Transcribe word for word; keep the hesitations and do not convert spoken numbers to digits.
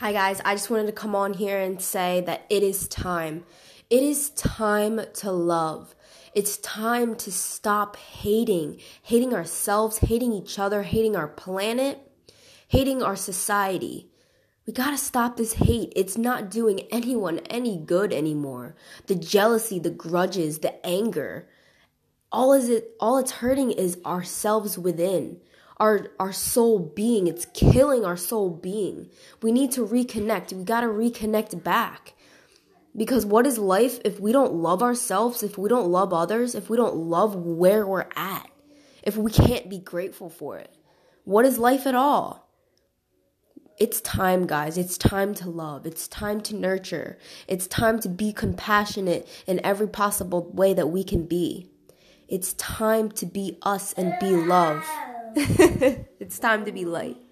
Hi guys, I just wanted to come on here and say that it is time. It is time to love. It's time to stop hating, hating ourselves, hating each other, hating our planet, hating our society. We gotta stop this hate. It's not doing anyone any good anymore. The jealousy, the grudges, the anger, all is it, all it's hurting is ourselves within. Our our soul being, it's killing our soul being. We need to reconnect. We got to reconnect back. Because what is life if we don't love ourselves, if we don't love others, if we don't love where we're at, if we can't be grateful for it? What is life at all? It's time, guys. It's time to love. It's time to nurture. It's time to be compassionate in every possible way that we can be. It's time to be us and be love. It's time to be light.